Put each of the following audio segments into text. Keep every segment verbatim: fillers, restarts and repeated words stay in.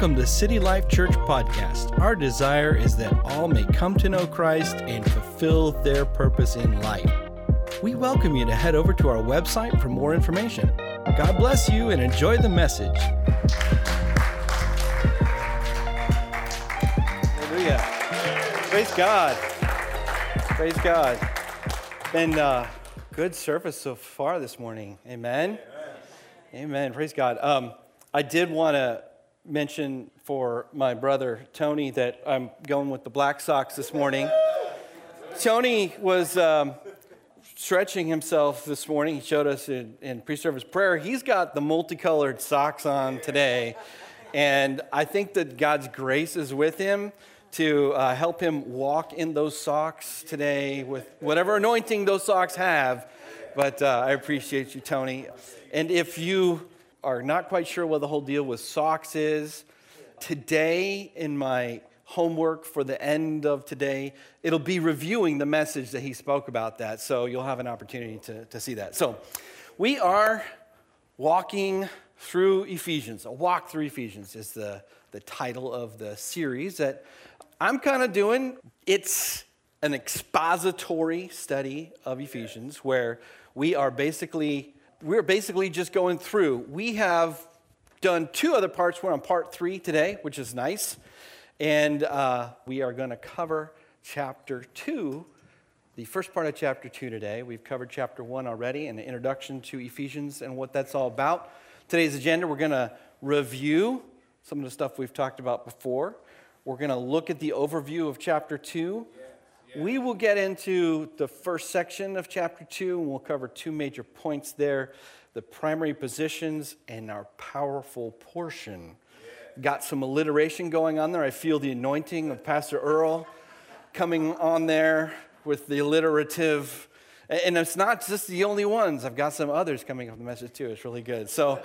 Welcome to City Life Church Podcast. Our desire is that all may come to know Christ and fulfill their purpose in life. We welcome you to head over to our website for more information. God bless you and enjoy the message. Hallelujah. Praise God. Praise God. And uh, good service so far this morning. Amen. Amen. Amen. Praise God. Um, I did want to mention for my brother Tony that I'm going with the Black Sox this morning. Tony was um, stretching himself this morning. He showed us in, in pre-service prayer. He's got the multicolored socks on today. And I think that God's grace is with him to uh, help him walk in those socks today with whatever anointing those socks have. But uh, I appreciate you, Tony. And if you are not quite sure what the whole deal with socks is, today in my homework for the end of today, it'll be reviewing the message that he spoke about that, so you'll have an opportunity to, to see that. So we are walking through Ephesians. A walk through Ephesians is the, the title of the series that I'm kind of doing. It's an expository study of Ephesians where we are basically... We're basically just going through. We have done two other parts. We're on part three today, which is nice. And uh, we are going to cover chapter two, the first part of chapter two today. We've covered chapter one already and an introduction to Ephesians and what that's all about. Today's agenda, we're going to review some of the stuff we've talked about before. We're going to look at the overview of chapter two. We will get into the first section of chapter two, and we'll cover two major points there, the primary positions and our powerful portion. Yeah. Got some alliteration going on there. I feel the anointing of Pastor Earl coming on there with the alliterative. And it's not just the only ones. I've got some others coming up the message, too. It's really good. So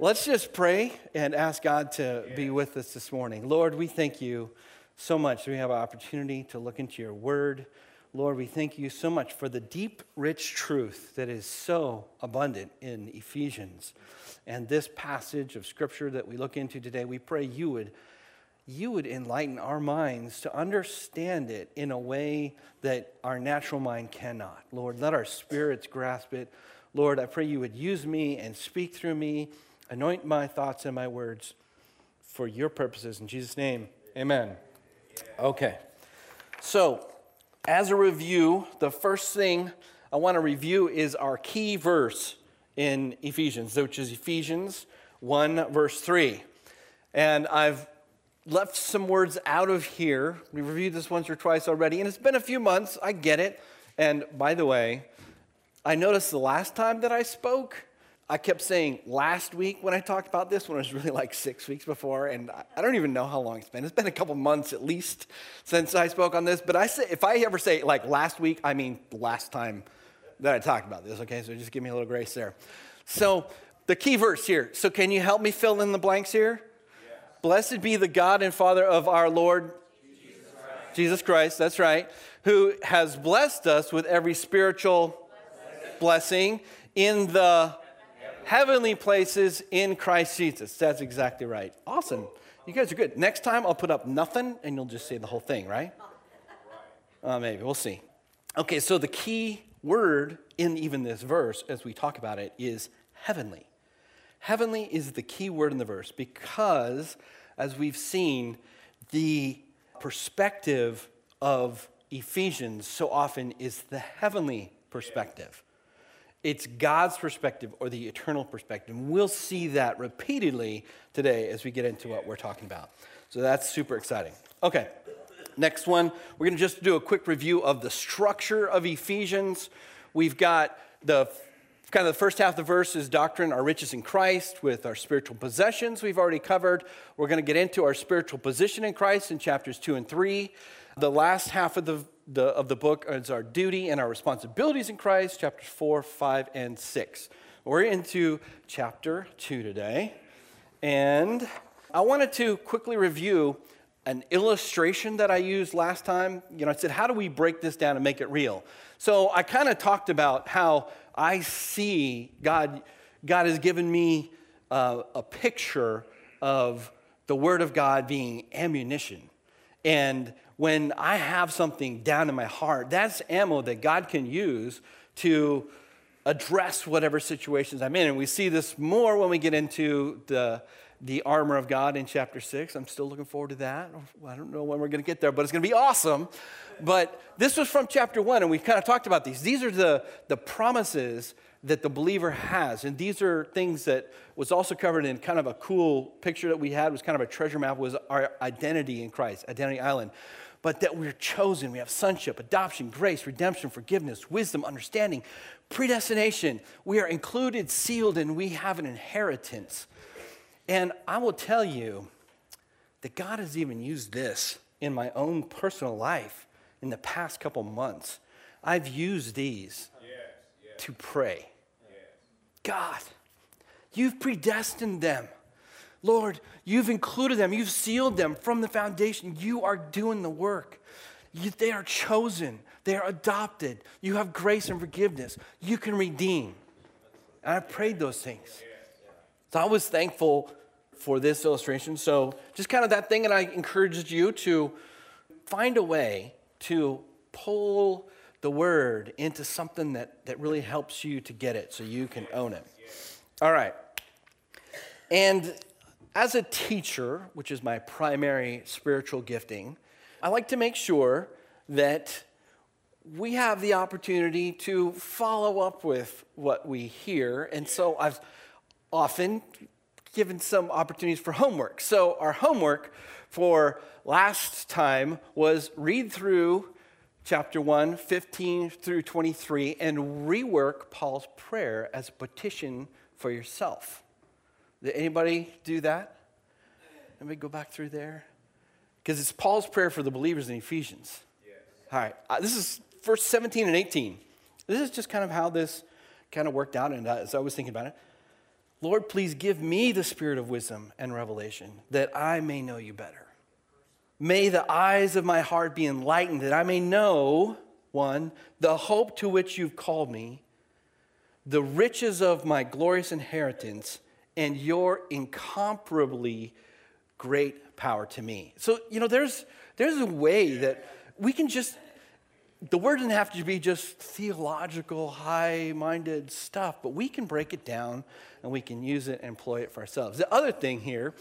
let's just pray and ask God to yeah. be with us this morning. Lord, we thank you so much. We have an opportunity to look into your word. Lord, we thank you so much for the deep, rich truth that is so abundant in Ephesians. And this passage of scripture that we look into today, we pray you would, you would enlighten our minds to understand it in a way that our natural mind cannot. Lord, let our spirits grasp it. Lord, I pray you would use me and speak through me. Anoint my thoughts and my words for your purposes. In Jesus' name, amen. Okay, so as a review, the first thing I want to review is our key verse in Ephesians, which is Ephesians one, verse three. And I've left some words out of here. We reviewed this once or twice already, and it's been a few months. I get it. And by the way, I noticed the last time that I spoke, I kept saying last week when I talked about this, when it was really like six weeks before, and I don't even know how long it's been. It's been a couple months at least since I spoke on this, but I say, if I ever say like last week, I mean last time that I talked about this, okay? So just give me a little grace there. So the key verse here. So can you help me fill in the blanks here? Yeah. Blessed be the God and Father of our Lord, Jesus Christ. Jesus Christ, that's right, who has blessed us with every spiritual blessing, blessing in the heavenly places in Christ Jesus. That's exactly right. Awesome. You guys are good. Next time I'll put up nothing and you'll just say the whole thing, right? Uh, maybe. We'll see. Okay, so the key word in even this verse as we talk about it is heavenly. Heavenly is the key word in the verse because, as we've seen, the perspective of Ephesians so often is the heavenly perspective. It's God's perspective or the eternal perspective. And we'll see that repeatedly today as we get into what we're talking about. So that's super exciting. Okay, next one. We're going to just do a quick review of the structure of Ephesians. We've got the kind of the first half of the verse is doctrine, our riches in Christ, with our spiritual possessions we've already covered. We're going to get into our spiritual position in Christ in chapters two and three. The last half of the The, of the book is our duty and our responsibilities in Christ, chapters four, five, and six. We're into chapter two today, and I wanted to quickly review an illustration that I used last time. You know, I said, how do we break this down and make it real? So I kind of talked about how I see God, God has given me uh, a picture of the Word of God being ammunition. And when I have something down in my heart, that's ammo that God can use to address whatever situations I'm in. And we see this more when we get into the, the armor of God in chapter six. I'm still looking forward to that. I don't know when we're going to get there, but it's going to be awesome. But this was from chapter one, and we kind of talked about these. These are the, the promises that the believer has. And these are things that was also covered in kind of a cool picture that we had. It was kind of a treasure map, was our identity in Christ, Identity Island. But that we're chosen. We have sonship, adoption, grace, redemption, forgiveness, wisdom, understanding, predestination. We are included, sealed, and we have an inheritance. And I will tell you that God has even used this in my own personal life in the past couple months. I've used these to pray. God, you've predestined them. Lord, you've included them. You've sealed them from the foundation. You are doing the work. You, they are chosen. They are adopted. You have grace and forgiveness. You can redeem. And I prayed those things. So I was thankful for this illustration. So just kind of that thing, and I encouraged you to find a way to pull the word into something that, that really helps you to get it so you can own it. All right. And as a teacher, which is my primary spiritual gifting, I like to make sure that we have the opportunity to follow up with what we hear. And so I've often given some opportunities for homework. So our homework for last time was read through chapter one, fifteen through twenty-three, and rework Paul's prayer as a petition for yourself. Did anybody do that? Let me go back through there. Because it's Paul's prayer for the believers in Ephesians. Yes. All right. This is verse seventeen and eighteen. This is just kind of how this kind of worked out. And as I was thinking about it, Lord, please give me the spirit of wisdom and revelation that I may know you better. May the eyes of my heart be enlightened that I may know, one, the hope to which you've called me, the riches of my glorious inheritance, and your incomparably great power to me. So, you know, there's there's a way that we can just, the word doesn't have to be just theological, high-minded stuff, but we can break it down and we can use it and employ it for ourselves. The other thing here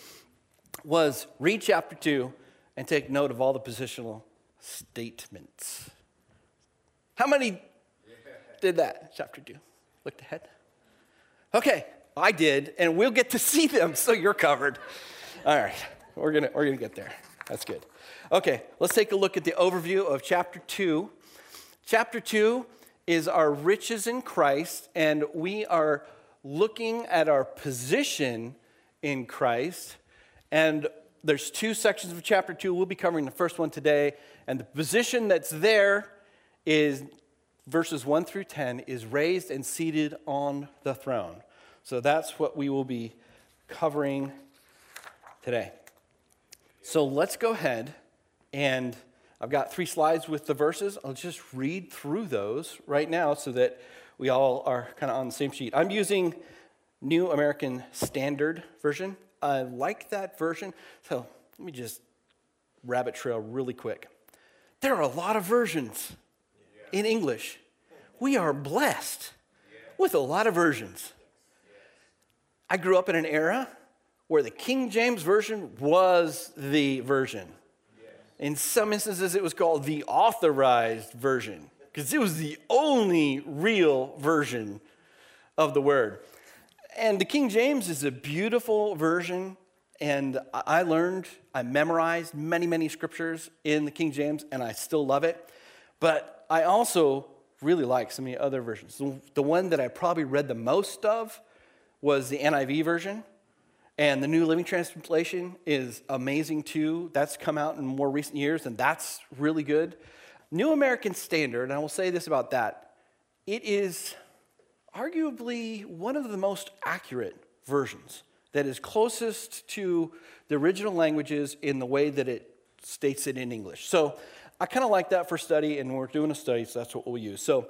was read chapter two and take note of all the positional statements. How many did that? Chapter two. Looked ahead. Okay. I did, and we'll get to see them, so you're covered. All right, we're gonna we're gonna get there. That's good. Okay, let's take a look at the overview of chapter two. Chapter two is our riches in Christ, and we are looking at our position in Christ. And there's two sections of chapter two. We'll be covering the first one today, and the position that's there is verses one through ten is raised and seated on the throne. So that's what we will be covering today. So let's go ahead, and I've got three slides with the verses. I'll just read through those right now so that we all are kind of on the same sheet. I'm using New American Standard Version. I like that version. So let me just rabbit trail really quick. There are a lot of versions in English. We are blessed with a lot of versions. I grew up in an era where the King James Version was the version. Yes. In some instances, it was called the authorized version because it was the only real version of the word. And the King James is a beautiful version, and I learned, I memorized many, many scriptures in the King James, and I still love it. But I also really like so many other versions. The one that I probably read the most of was the N I V version, and the New Living Translation is amazing too. That's come out in more recent years, and that's really good. New American Standard, and I will say this about that, it is arguably one of the most accurate versions that is closest to the original languages in the way that it states it in English. So I kind of like that for study, and we're doing a study, so that's what we'll use. So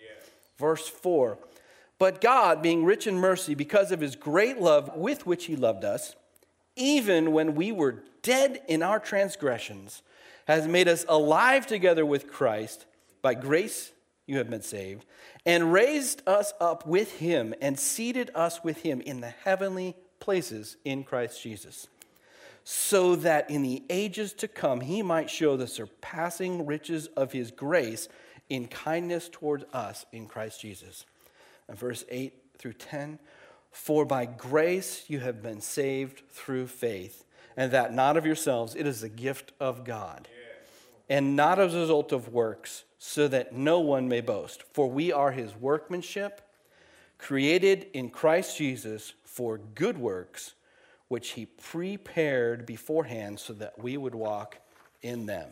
Yeah. Verse four, but God, being rich in mercy, because of his great love with which he loved us, even when we were dead in our transgressions, has made us alive together with Christ. By grace you have been saved, and raised us up with him and seated us with him in the heavenly places in Christ Jesus, so that in the ages to come he might show the surpassing riches of his grace in kindness towards us in Christ Jesus. And verse eight through ten, for by grace you have been saved through faith, and that not of yourselves, it is the gift of God, and not as a result of works, so that no one may boast. For we are his workmanship, created in Christ Jesus for good works, which he prepared beforehand so that we would walk in them.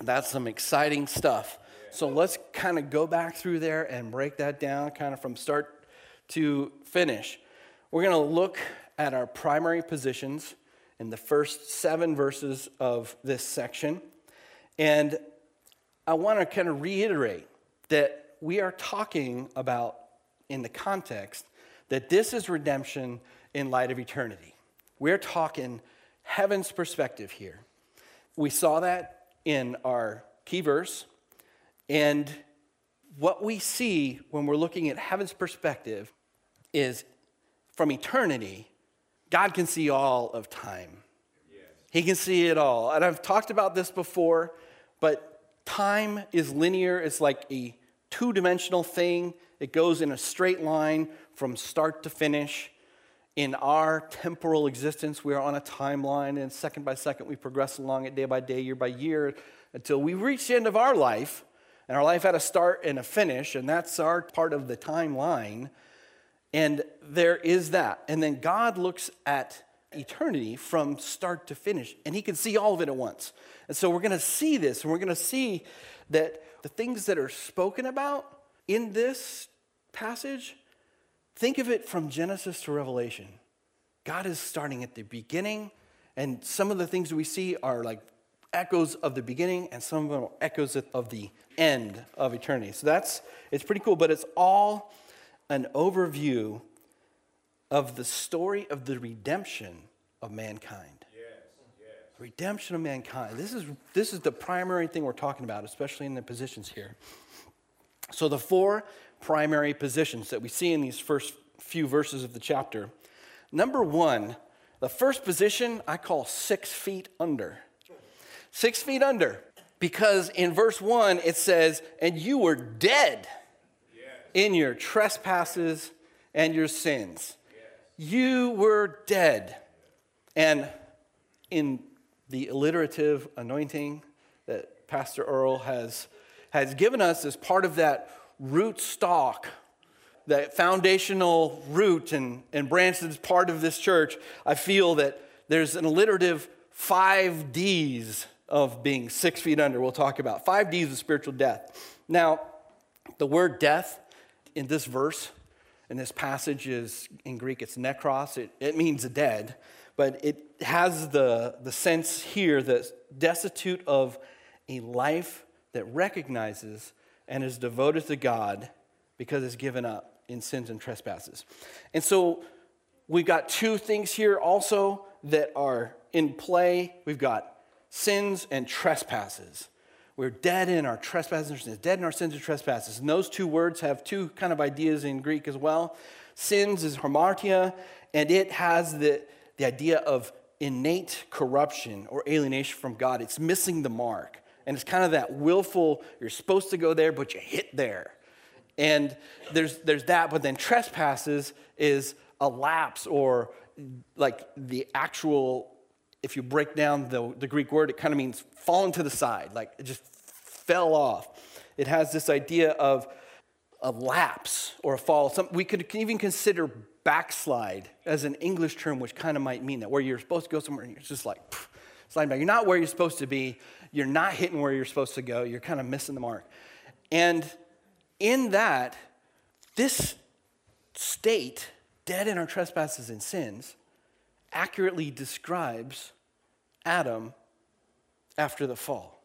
That's some exciting stuff. So let's kind of go back through there and break that down kind of from start to finish. We're going to look at our primary positions in the first seven verses of this section. And I want to kind of reiterate that we are talking about, in the context, that this is redemption in light of eternity. We're talking heaven's perspective here. We saw that in our key verse. And what we see when we're looking at heaven's perspective is from eternity, God can see all of time. Yes. He can see it all. And I've talked about this before, but time is linear. It's like a two-dimensional thing. It goes in a straight line from start to finish. In our temporal existence, we are on a timeline, and second by second, we progress along it day by day, year by year, until we reach the end of our life, and our life had a start and a finish, and that's our part of the timeline, and there is that. And then God looks at eternity from start to finish, and he can see all of it at once. And so we're going to see this, and we're going to see that the things that are spoken about in this passage, think of it from Genesis to Revelation. God is starting at the beginning, and some of the things we see are like echoes of the beginning, and some of them are echoes of the end of eternity. So that's, it's pretty cool, but it's all an overview of the story of the redemption of mankind. Yes, yes. Redemption of mankind. This is, this is the primary thing we're talking about, especially in the positions here. So the four primary positions that we see in these first few verses of the chapter. Number one, the first position I call six feet under. Six feet under, because in verse one it says, and you were dead yes. in your trespasses and your sins. You were dead. And in the alliterative anointing that Pastor Earl has, has given us as part of that root stock, that foundational root and, and branch that's part of this church, I feel that there's an alliterative five D's of being six feet under. We'll talk about five D's of spiritual death. Now, the word death in this verse, and this passage is, in Greek, it's nekros. It, it means dead, but it has the, the sense here that's destitute of a life that recognizes and is devoted to God because it's given up in sins and trespasses. And so we've got two things here also that are in play. We've got sins and trespasses. We're dead in our trespasses and sins, dead in our sins and trespasses. And those two words have two kind of ideas in Greek as well. Sins is hamartia, and it has the, the idea of innate corruption or alienation from God. It's missing the mark. And it's kind of that willful, you're supposed to go there, but you hit there. And there's, there's that, but then trespasses is a lapse, or like the actual, if you break down the, the Greek word, it kind of means fallen to the side, like it just fell off. It has this idea of a lapse or a fall. Some, we could even consider backslide as an English term, which kind of might mean that, where you're supposed to go somewhere and you're just like, pff, sliding back. You're not where you're supposed to be. You're not hitting where you're supposed to go. You're kind of missing the mark. And in that, this state, dead in our trespasses and sins, accurately describes Adam after the fall.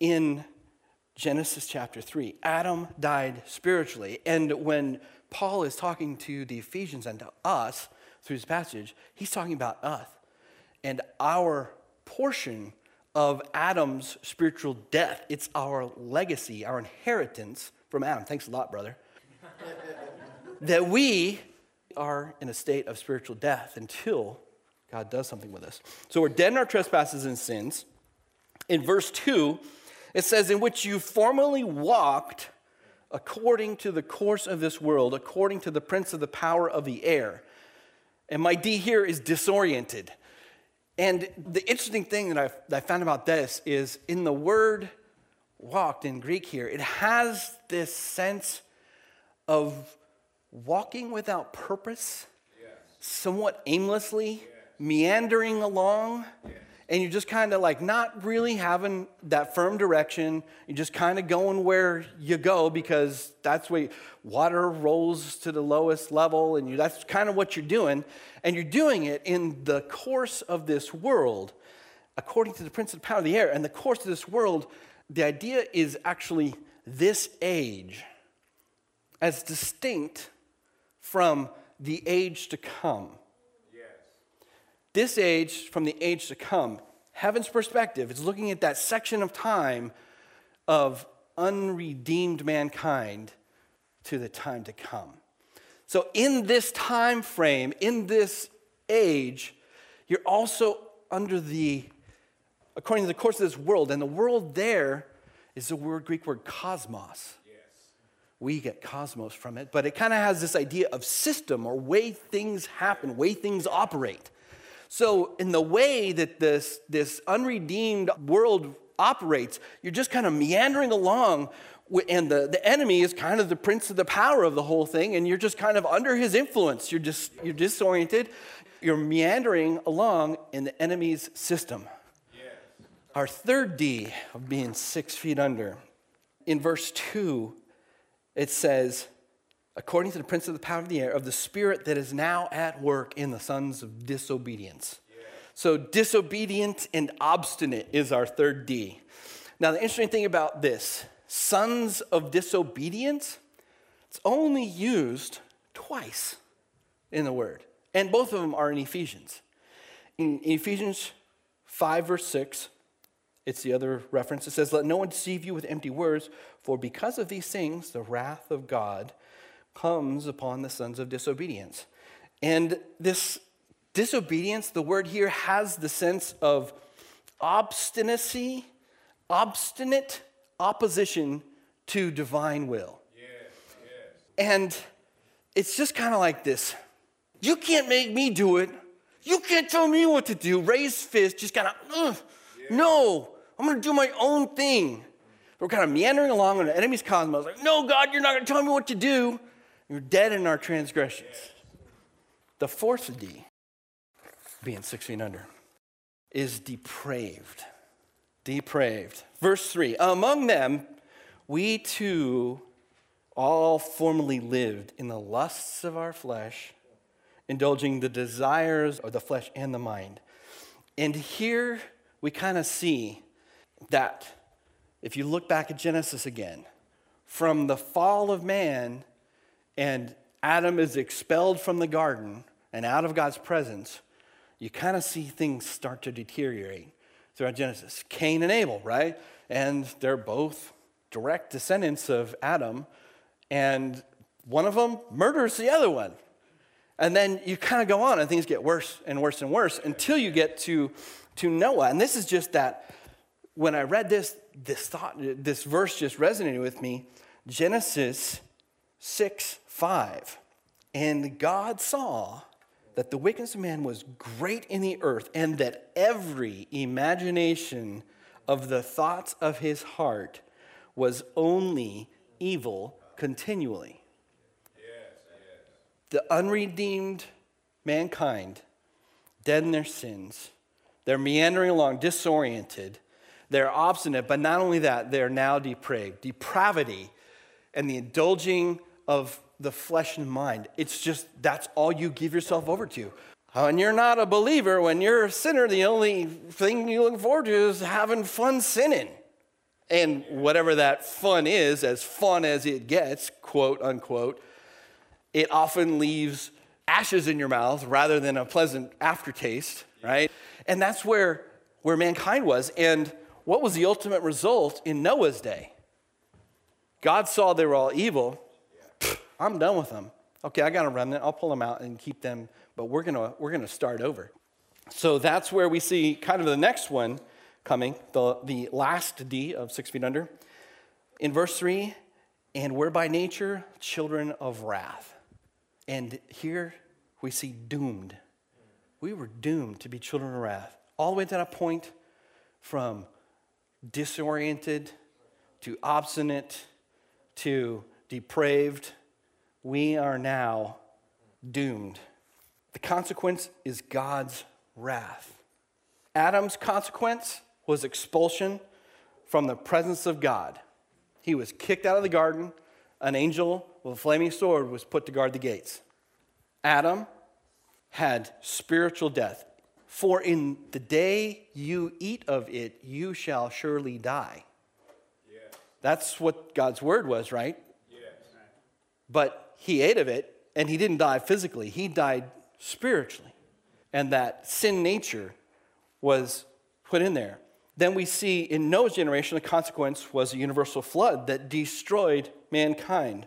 In Genesis chapter three, Adam died spiritually. And when Paul is talking to the Ephesians and to us through this passage, he's talking about us and our portion of Adam's spiritual death. It's our legacy, our inheritance from Adam. Thanks a lot, brother. That we are in a state of spiritual death until God does something with us. So we're dead in our trespasses and sins. In verse two, it says, in which you formerly walked according to the course of this world, according to the prince of the power of the air. And my D here is disoriented. And the interesting thing that I've, that I found about this is in the word walked in Greek here, it has this sense of walking without purpose, yes, somewhat aimlessly, yes, meandering along, yes, and you're just kind of like not really having that firm direction. You're just kind of going where you go because that's where water rolls to the lowest level, and you, that's kind of what you're doing. And you're doing it in the course of this world, according to the prince of the power of the air. And the course of this world, the idea is actually this age as distinct from the age to come. This age from the age to come, heaven's perspective is looking at that section of time of unredeemed mankind to the time to come. So in this time frame, in this age, you're also under the, according to the course of this world, and the world there is the word, Greek word cosmos. We get cosmos from it, but it kind of has this idea of system or way things happen, way things operate. So in the way that this, this unredeemed world operates, you're just kind of meandering along, and the, the enemy is kind of the prince of the power of the whole thing, and you're just kind of under his influence. You're just you're disoriented. You're meandering along in the enemy's system. Yes. Our third D of being six feet under. In verse two, it says, according to the prince of the power of the air, of the spirit that is now at work in the sons of disobedience. Yeah. So disobedient and obstinate is our third D. Now, the interesting thing about this, sons of disobedience, it's only used twice in the word. And both of them are in Ephesians. In Ephesians five, verse six, it's the other reference. It says, let no one deceive you with empty words, for because of these things, the wrath of God comes upon the sons of disobedience. And this disobedience, the word here has the sense of obstinacy, obstinate opposition to divine will. Yes, yes. And it's just kind of like this, you can't make me do it. You can't tell me what to do. Raised fist, just kind of, ugh, yes. No, I'm going to do my own thing. We're kind of meandering along in the enemy's cosmos, like, no, God, you're not going to tell me what to do. You're dead in our transgressions. The fourth D, being six feet under, is depraved. Depraved. Verse three, among them, we too all formerly lived in the lusts of our flesh, indulging the desires of the flesh and the mind. And here we kind of see that if you look back at Genesis again, from the fall of man, and Adam is expelled from the garden and out of God's presence, you kind of see things start to deteriorate throughout Genesis. Cain and Abel, right? And they're both direct descendants of Adam, and one of them murders the other one. And then you kind of go on, and things get worse and worse and worse until you get to, to Noah. And this is just that, when I read this, this thought, this verse just resonated with me. Genesis six five, and God saw that the wickedness of man was great in the earth, and that every imagination of the thoughts of his heart was only evil continually. Yes, yes. the unredeemed mankind, dead in their sins. They're meandering along, disoriented. They're obstinate, but not only that, they're now depraved. Depravity and the indulging of the flesh and mind. It's just, that's all you give yourself over to. When you're not a believer, when you're a sinner, the only thing you look forward to is having fun sinning. And whatever that fun is, as fun as it gets, quote unquote, it often leaves ashes in your mouth rather than a pleasant aftertaste, right? And that's where, where mankind was. And what was the ultimate result in Noah's day? God saw they were all evil. Pfft, I'm done with them. Okay, I got a remnant. I'll pull them out and keep them, but we're gonna we're gonna start over. So that's where we see kind of the next one coming, the, the last D of six feet under. In verse three, and we're by nature children of wrath. And here we see doomed. We were doomed to be children of wrath. All the way to that point, from disoriented to obstinate to depraved, we are now doomed. The consequence is God's wrath. Adam's consequence was expulsion from the presence of God. He was kicked out of the garden. An angel with a flaming sword was put to guard the gates. Adam had spiritual death. For in the day you eat of it, you shall surely die. Yeah. That's what God's word was, right? Yeah. But he ate of it, and he didn't die physically. He died spiritually. And that sin nature was put in there. Then we see in Noah's generation, the consequence was a universal flood that destroyed mankind.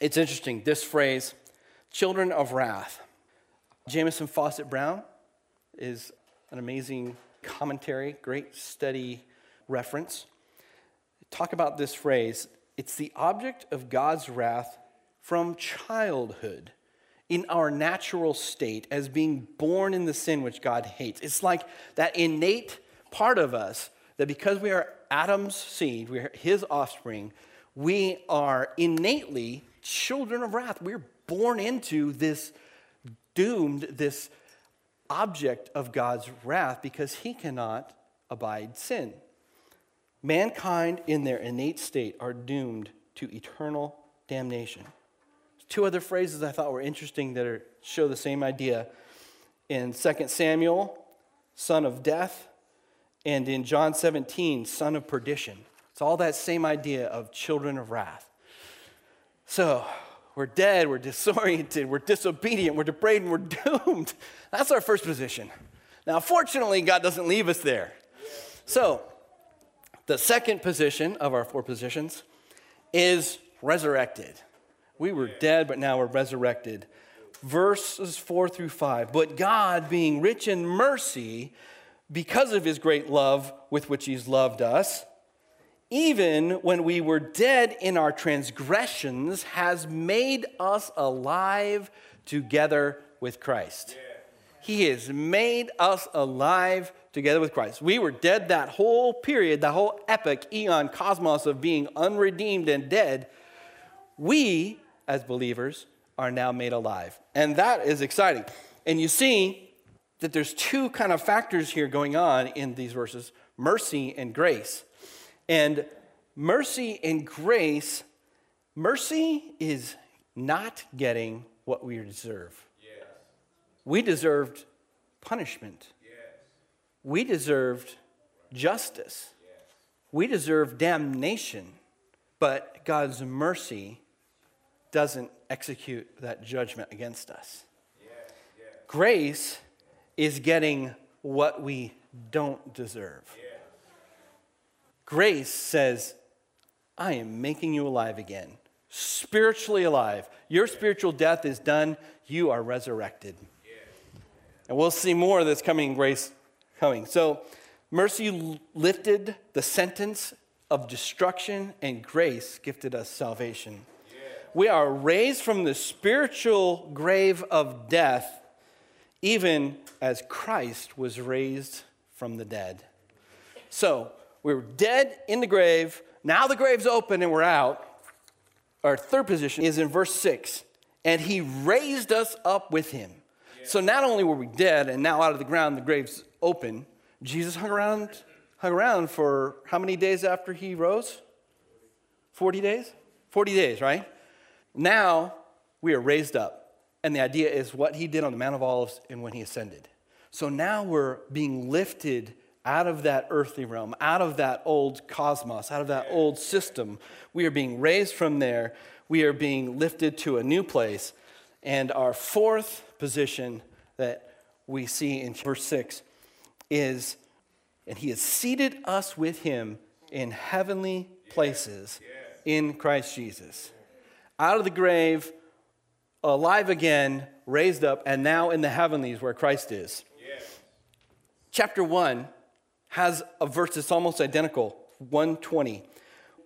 It's interesting, this phrase, children of wrath. Jameson Fawcett Brown is an amazing commentary, great study reference. Talk about this phrase. It's the object of God's wrath from childhood in our natural state as being born in the sin which God hates. It's like that innate part of us that because we are Adam's seed, we are his offspring, we are innately children of wrath. We're born into this doomed, this object of God's wrath because he cannot abide sin. Mankind in their innate state are doomed to eternal damnation. Two other phrases I thought were interesting that are, show the same idea. In Second Samuel, son of death, and in John seventeen, son of perdition. It's all that same idea of children of wrath. So, we're dead, we're disoriented, we're disobedient, we're depraved, and we're doomed. That's our first position. Now, fortunately, God doesn't leave us there. So, the second position of our four positions is resurrected. We were dead, but now we're resurrected. Verses four through five. But God, being rich in mercy, because of his great love with which he's loved us, even when we were dead in our transgressions, has made us alive together with Christ. Yeah. He has made us alive together with Christ. We were dead that whole period, the whole epic eon cosmos of being unredeemed and dead. We, as believers, are now made alive. And that is exciting. And you see that there's two kind of factors here going on in these verses, mercy and grace. And mercy and grace, mercy is not getting what we deserve. Yes. We deserved punishment. Yes. We deserved justice. Yes. We deserved damnation. But God's mercy doesn't execute that judgment against us. Yes. Yes. Grace is getting what we don't deserve. Yes. Grace says, I am making you alive again, spiritually alive. Your spiritual death is done. You are resurrected. Yeah. And we'll see more of this coming grace coming. So mercy lifted the sentence of destruction, and grace gifted us salvation. Yeah. We are raised from the spiritual grave of death, even as Christ was raised from the dead. So, we were dead in the grave. Now the grave's open and we're out. Our third position is in verse six. and he raised us up with him. Yeah. So not only were we dead and now out of the ground, the grave's open, Jesus hung around, hung around for how many days after he rose? forty days? forty days, right? Now we are raised up. And the idea is what he did on the Mount of Olives and when he ascended. So now we're being lifted out of that earthly realm, out of that old cosmos, out of that old system. We are being raised from there. We are being lifted to a new place. And our fourth position that we see in verse six is, and he has seated us with him in heavenly places in Christ Jesus. Out of the grave, alive again, raised up, and now in the heavenlies where Christ is. Yes. Chapter one has a verse that's almost identical, one twenty,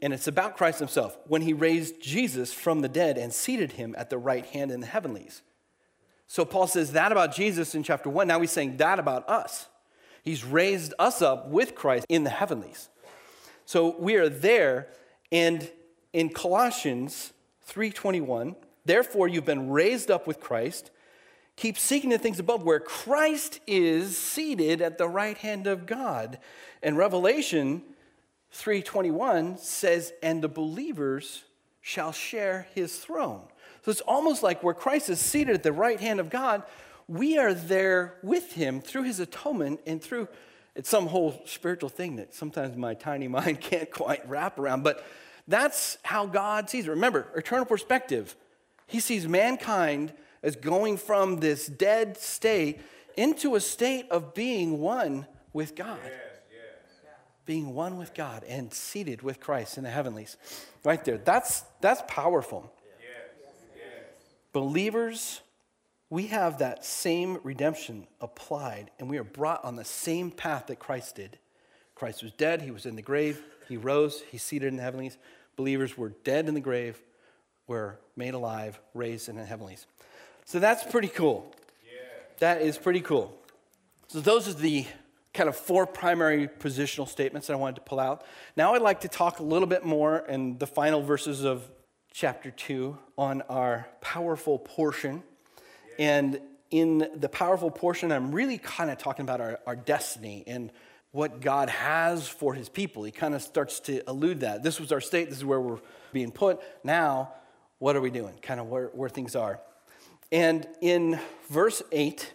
and it's about Christ himself, when he raised Jesus from the dead and seated him at the right hand in the heavenlies. So Paul says that about Jesus in chapter one. Now he's saying that about us. He's raised us up with Christ in the heavenlies. So we are there, and in Colossians three twenty-one, therefore you've been raised up with Christ. Keep seeking the things above where Christ is seated at the right hand of God. And Revelation three twenty-one says, and the believers shall share his throne. So it's almost like where Christ is seated at the right hand of God, we are there with him through his atonement and through it's some whole spiritual thing that sometimes my tiny mind can't quite wrap around. But that's how God sees it. Remember, eternal perspective. He sees mankind as going from this dead state into a state of being one with God. Yes, yes. Being one with God and seated with Christ in the heavenlies. Right there. That's, that's powerful. Yes, yes. Believers, we have that same redemption applied, and we are brought on the same path that Christ did. Christ was dead. He was in the grave. He rose. He's seated in the heavenlies. Believers were dead in the grave, were made alive, raised in the heavenlies. So that's pretty cool. Yeah. That is pretty cool. So those are the kind of four primary positional statements that I wanted to pull out. Now I'd like to talk a little bit more in the final verses of chapter two on our powerful portion. Yeah. And in the powerful portion, I'm really kind of talking about our, our destiny and what God has for his people. He kind of starts to allude that. This was our state. This is where we're being put. Now, what are we doing? Kind of where, where things are. And in verse eight,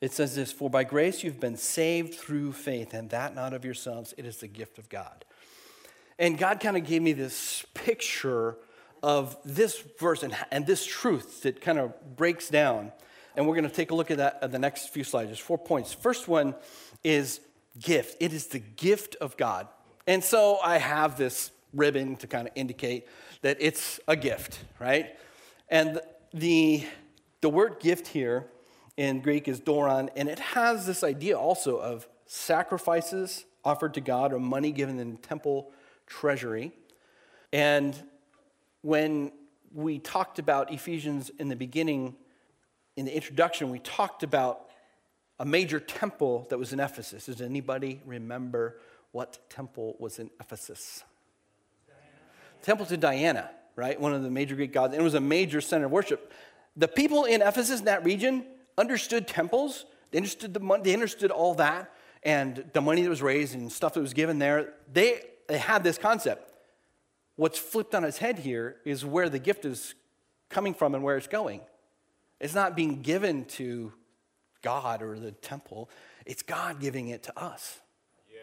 it says this, for by grace you've been saved through faith, and that not of yourselves, it is the gift of God. And God kind of gave me this picture of this verse and, and this truth that kind of breaks down. And we're going to take a look at that in the next few slides. There's four points. First one is gift. It is the gift of God. And so I have this ribbon to kind of indicate that it's a gift, right? And the the word gift here in Greek is doron, and it has this idea also of sacrifices offered to God or money given in the temple treasury. And when we talked about Ephesians in the beginning, in the introduction, we talked about a major temple that was in Ephesus. Does anybody remember what temple was in Ephesus? Temple to Diana, right? One of the major Greek gods. And it was a major center of worship. The people in Ephesus in that region understood temples. They understood the money. They understood all that and the money that was raised and stuff that was given there. They, they had this concept. What's flipped on its head here is where the gift is coming from and where it's going. It's not being given to God or the temple. It's God giving it to us. Yes.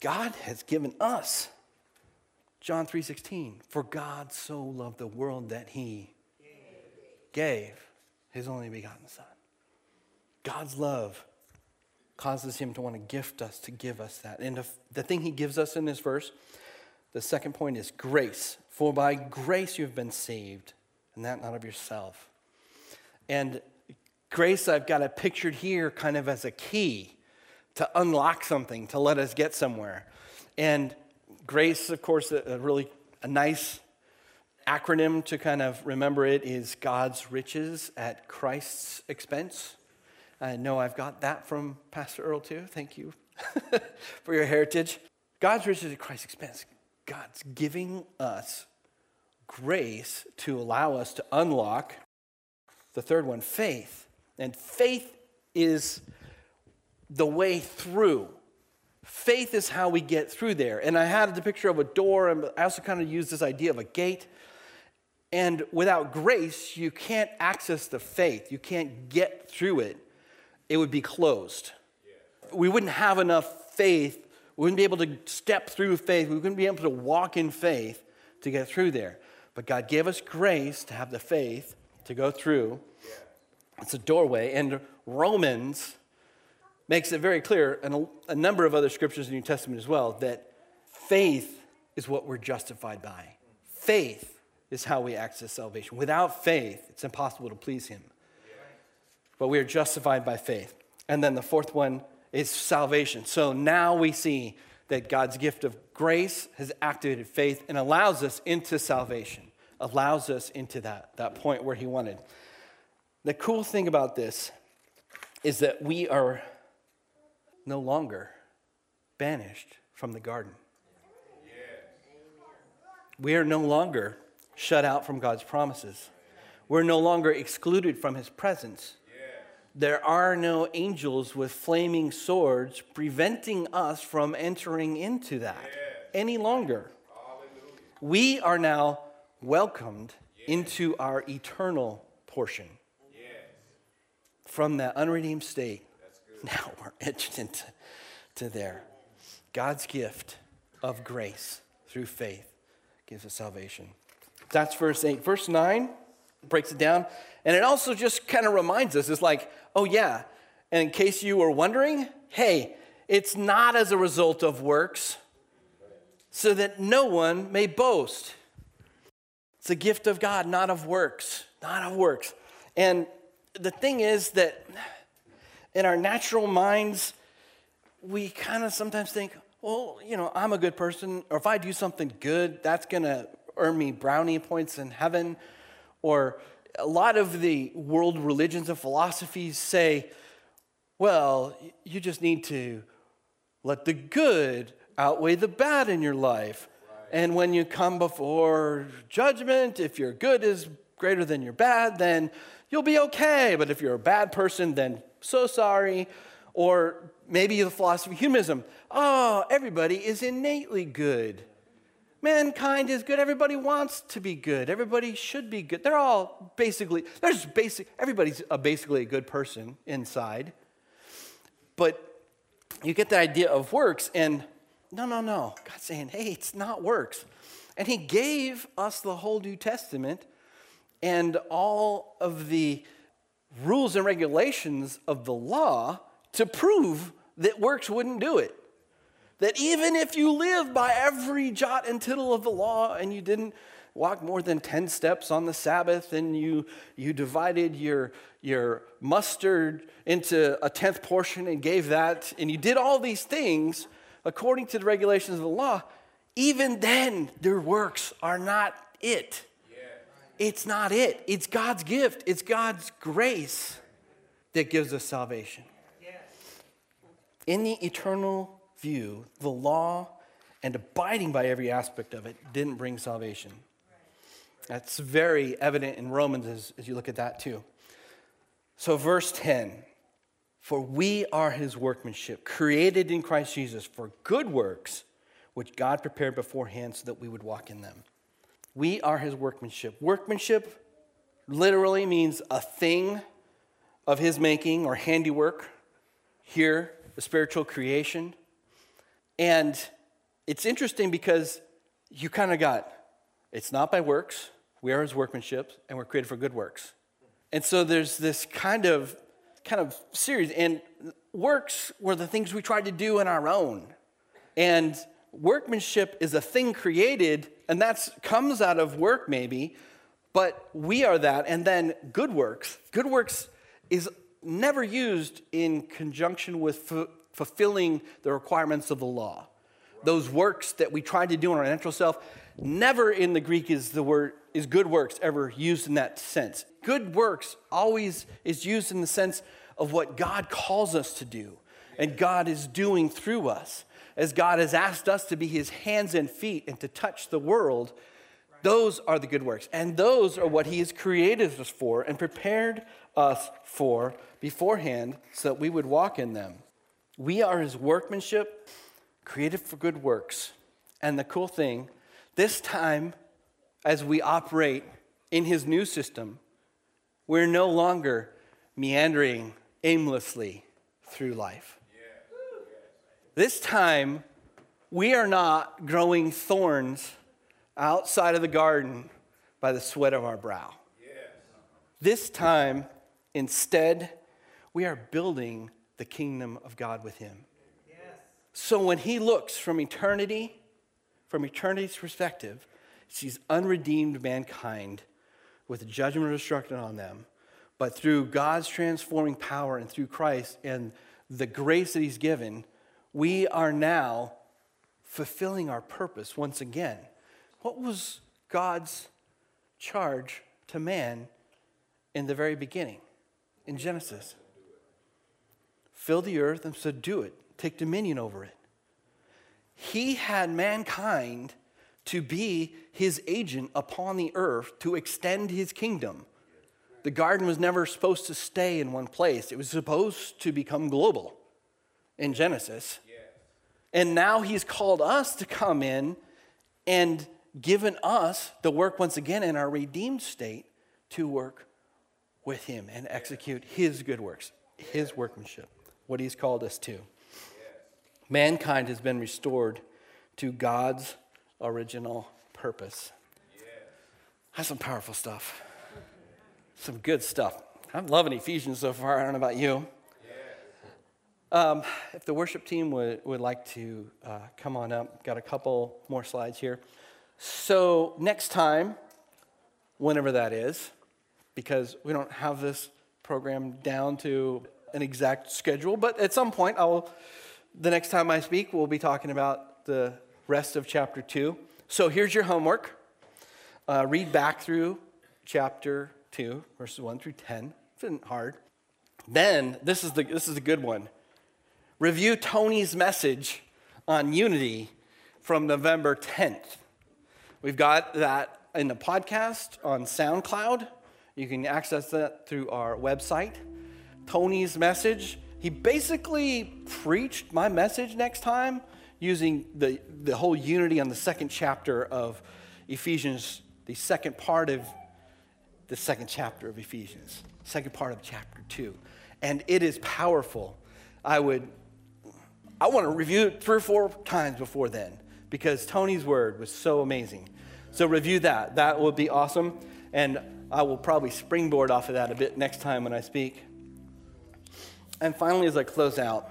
God has given us. John three sixteen, for God so loved the world that he gave his only begotten son. God's love causes him to want to gift us, to give us that. And the thing he gives us in this verse, the second point is grace. For by grace you have been saved, and that not of yourself. And grace I've got it pictured here kind of as a key to unlock something, to let us get somewhere. And grace, of course, a really a nice acronym to kind of remember it is God's riches at Christ's expense. I know I've got that from Pastor Earl too. Thank you for your heritage. God's riches at Christ's expense. God's giving us grace to allow us to unlock The third one, faith. And faith is the way through. Faith is how we get through there. And I had the picture of a door, and I also kind of used this idea of a gate. And without grace, you can't access the faith. You can't get through it. It would be closed. Yeah. We wouldn't have enough faith. We wouldn't be able to step through faith. We wouldn't be able to walk in faith to get through there. But God gave us grace to have the faith to go through. Yeah. It's a doorway. And Romans makes it very clear, and a, a number of other scriptures in the New Testament as well, that faith is what we're justified by. Faith is how we access salvation. Without faith, it's impossible to please him. But we are justified by faith. And then the fourth one is salvation. So now we see that God's gift of grace has activated faith and allows us into salvation, allows us into that, that point where he wanted. The cool thing about this is that we are no longer banished from the garden. We are no longer shut out from God's promises. We're no longer excluded from his presence. Yeah. There are no angels with flaming swords preventing us from entering into that yeah. any longer. Hallelujah. We are now welcomed yeah. into our eternal portion. Yeah. From that unredeemed state, now we're entered into to there. God's gift of grace through faith gives us salvation. That's verse eight. Verse nine breaks it down. And it also just kind of reminds us. It's like, oh, yeah. And in case you were wondering, hey, it's not as a result of works, so that no one may boast. It's a gift of God, not of works, not of works. And the thing is that in our natural minds, we kind of sometimes think, well, you know, I'm a good person, or if I do something good, that's going to earn me brownie points in heaven. Or a lot of the world religions and philosophies say, well, you just need to let the good outweigh the bad in your life. Right. And when you come before judgment, if your good is greater than your bad, then you'll be okay. But if you're a bad person, then so sorry. Or maybe the philosophy of humanism, oh, everybody is innately good. Mankind is good. Everybody wants to be good. Everybody should be good. They're all basically, there's basic, everybody's a basically a good person inside. But you get the idea of works, and no, no, no. God's saying, hey, it's not works. And he gave us the whole New Testament and all of the rules and regulations of the law to prove that works wouldn't do it. That even if you live by every jot and tittle of the law and you didn't walk more than ten steps on the Sabbath and you you divided your, your mustard into a tenth portion and gave that, and you did all these things according to the regulations of the law, even then their works are not it. Yeah. It's not it. It's God's gift. It's God's grace that gives us salvation. Yes. In the eternal view, the law and abiding by every aspect of it didn't bring salvation. That's very evident in Romans as, as you look at that too. So verse ten, for we are his workmanship, created in Christ Jesus for good works, which God prepared beforehand so that we would walk in them. We are his workmanship. Workmanship literally means a thing of his making or handiwork. Here, the spiritual creation. And it's interesting because you kind of got, it's not by works, we are his workmanship, and we're created for good works. And so there's this kind of kind of series, and works were the things we tried to do on our own. And workmanship is a thing created, and that comes out of work maybe, but we are that. And then good works. Good works is never used in conjunction with f- fulfilling the requirements of the law. Those works that we try to do in our natural self, never in the Greek is the word is good works ever used in that sense. Good works always is used in the sense of what God calls us to do and God is doing through us, as God has asked us to be his hands and feet and to touch the world. Those are the good works. And those are what he has created us for and prepared us for beforehand so that we would walk in them. We are his workmanship, created for good works. And the cool thing, this time, as we operate in his new system, we're no longer meandering aimlessly through life. This time, we are not growing thorns outside of the garden by the sweat of our brow. This time, instead, we are building the kingdom of God with him. So when he looks from eternity, from eternity's perspective, sees unredeemed mankind with judgment or destruction on them. But through God's transforming power and through Christ and the grace that he's given, we are now fulfilling our purpose once again. What was God's charge to man in the very beginning, in Genesis? Fill the earth and subdue it. Take dominion over it. He had mankind to be his agent upon the earth to extend his kingdom. The garden was never supposed to stay in one place. It was supposed to become global in Genesis. Yeah. And now he's called us to come in and given us the work once again in our redeemed state to work with him and execute his good works, his workmanship, what he's called us to. Yeah. Mankind has been restored to God's original purpose. Yeah. That's some powerful stuff. Some good stuff. I'm loving Ephesians so far. I don't know about you. Yeah. Um, if the worship team would, would like to uh, come on up, got a couple more slides here. So next time, whenever that is, because we don't have this program down to an exact schedule, but at some point, I'll. The next time I speak, we'll be talking about the rest of chapter two. So here's your homework. Uh, read back through chapter two, verses one through ten. It isn't hard. Then, this is the this is a good one. Review Tony's message on unity from November tenth. We've got that in the podcast on SoundCloud. You can access that through our website. Tony's message. He basically preached my message next time using the, the whole unity on the second chapter of Ephesians, the second part of the second chapter of Ephesians, second part of chapter two. And it is powerful. I would, I want to review it three or four times before then because Tony's word was so amazing. So review that. That would be awesome. And I will probably springboard off of that a bit next time when I speak. And finally, as I close out,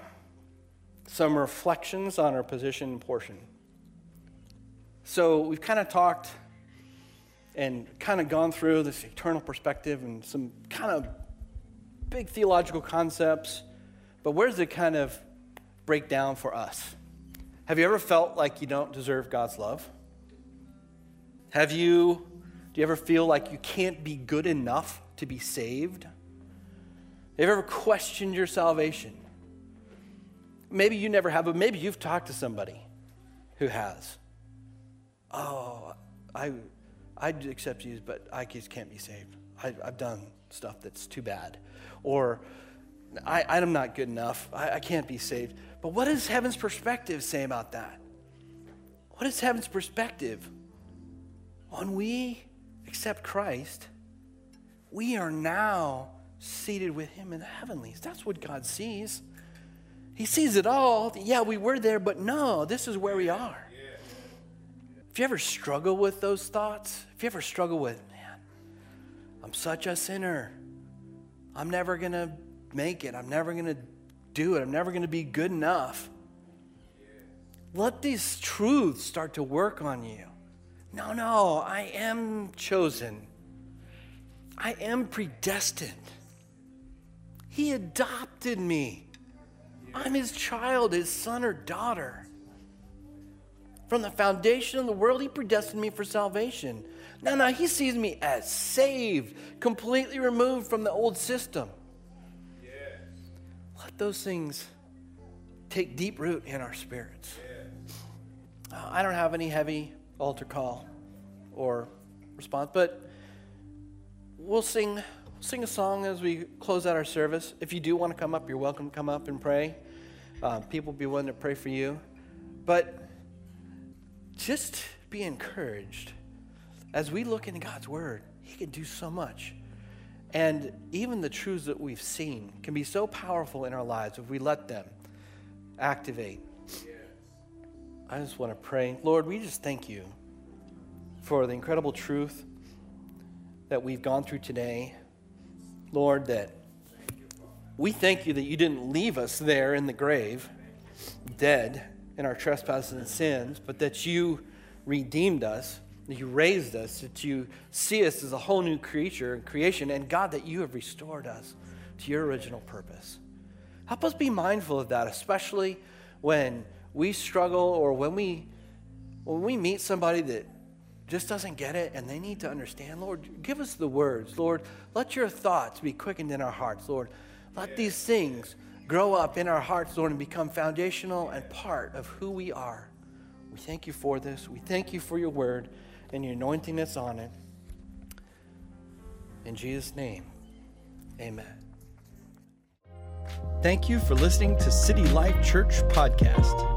some reflections on our position and portion. So we've kind of talked and kind of gone through this eternal perspective and some kind of big theological concepts, but where does it kind of break down for us? Have you ever felt like you don't deserve God's love? Have you, do you ever feel like you can't be good enough to be saved? Have you ever questioned your salvation? Maybe you never have, but maybe you've talked to somebody who has. Oh, I... I'd accept you, but I just can't be saved. I, I've done stuff that's too bad. Or I, I'm not good enough. I, I can't be saved. But what does heaven's perspective say about that? What is heaven's perspective? When we accept Christ, we are now seated with him in the heavenlies. That's what God sees. He sees it all. Yeah, we were there, but no, this is where we are. If you ever struggle with those thoughts, if you ever struggle with, man, I'm such a sinner. I'm never going to make it. I'm never going to do it. I'm never going to be good enough. Let these truths start to work on you. No, no, I am chosen. I am predestined. He adopted me. I'm his child, his son or daughter. From the foundation of the world, he predestined me for salvation. Now, now, he sees me as saved, completely removed from the old system. Yes. Let those things take deep root in our spirits. Yes. Uh, I don't have any heavy altar call or response. But we'll sing, we'll sing a song as we close out our service. If you do want to come up, you're welcome to come up and pray. Uh, people will be willing to pray for you. But just be encouraged. As we look into God's Word, He can do so much. And even the truths that we've seen can be so powerful in our lives if we let them activate. Yes. I just want to pray. Lord, we just thank you for the incredible truth that we've gone through today. Lord, that we thank you that you didn't leave us there in the grave, dead in our trespasses and sins, but that you redeemed us, that you raised us, that you see us as a whole new creature and creation, and God, that you have restored us to your original purpose. Help us be mindful of that, especially when we struggle or when we when we meet somebody that just doesn't get it and they need to understand. Lord, give us the words. Lord, let your thoughts be quickened in our hearts. Lord, let yeah. these things grow up in our hearts, Lord, and become foundational and part of who we are. We thank you for this. We thank you for your word and your anointing that's on it. In Jesus' name, amen. Thank you for listening to City Life Church Podcast.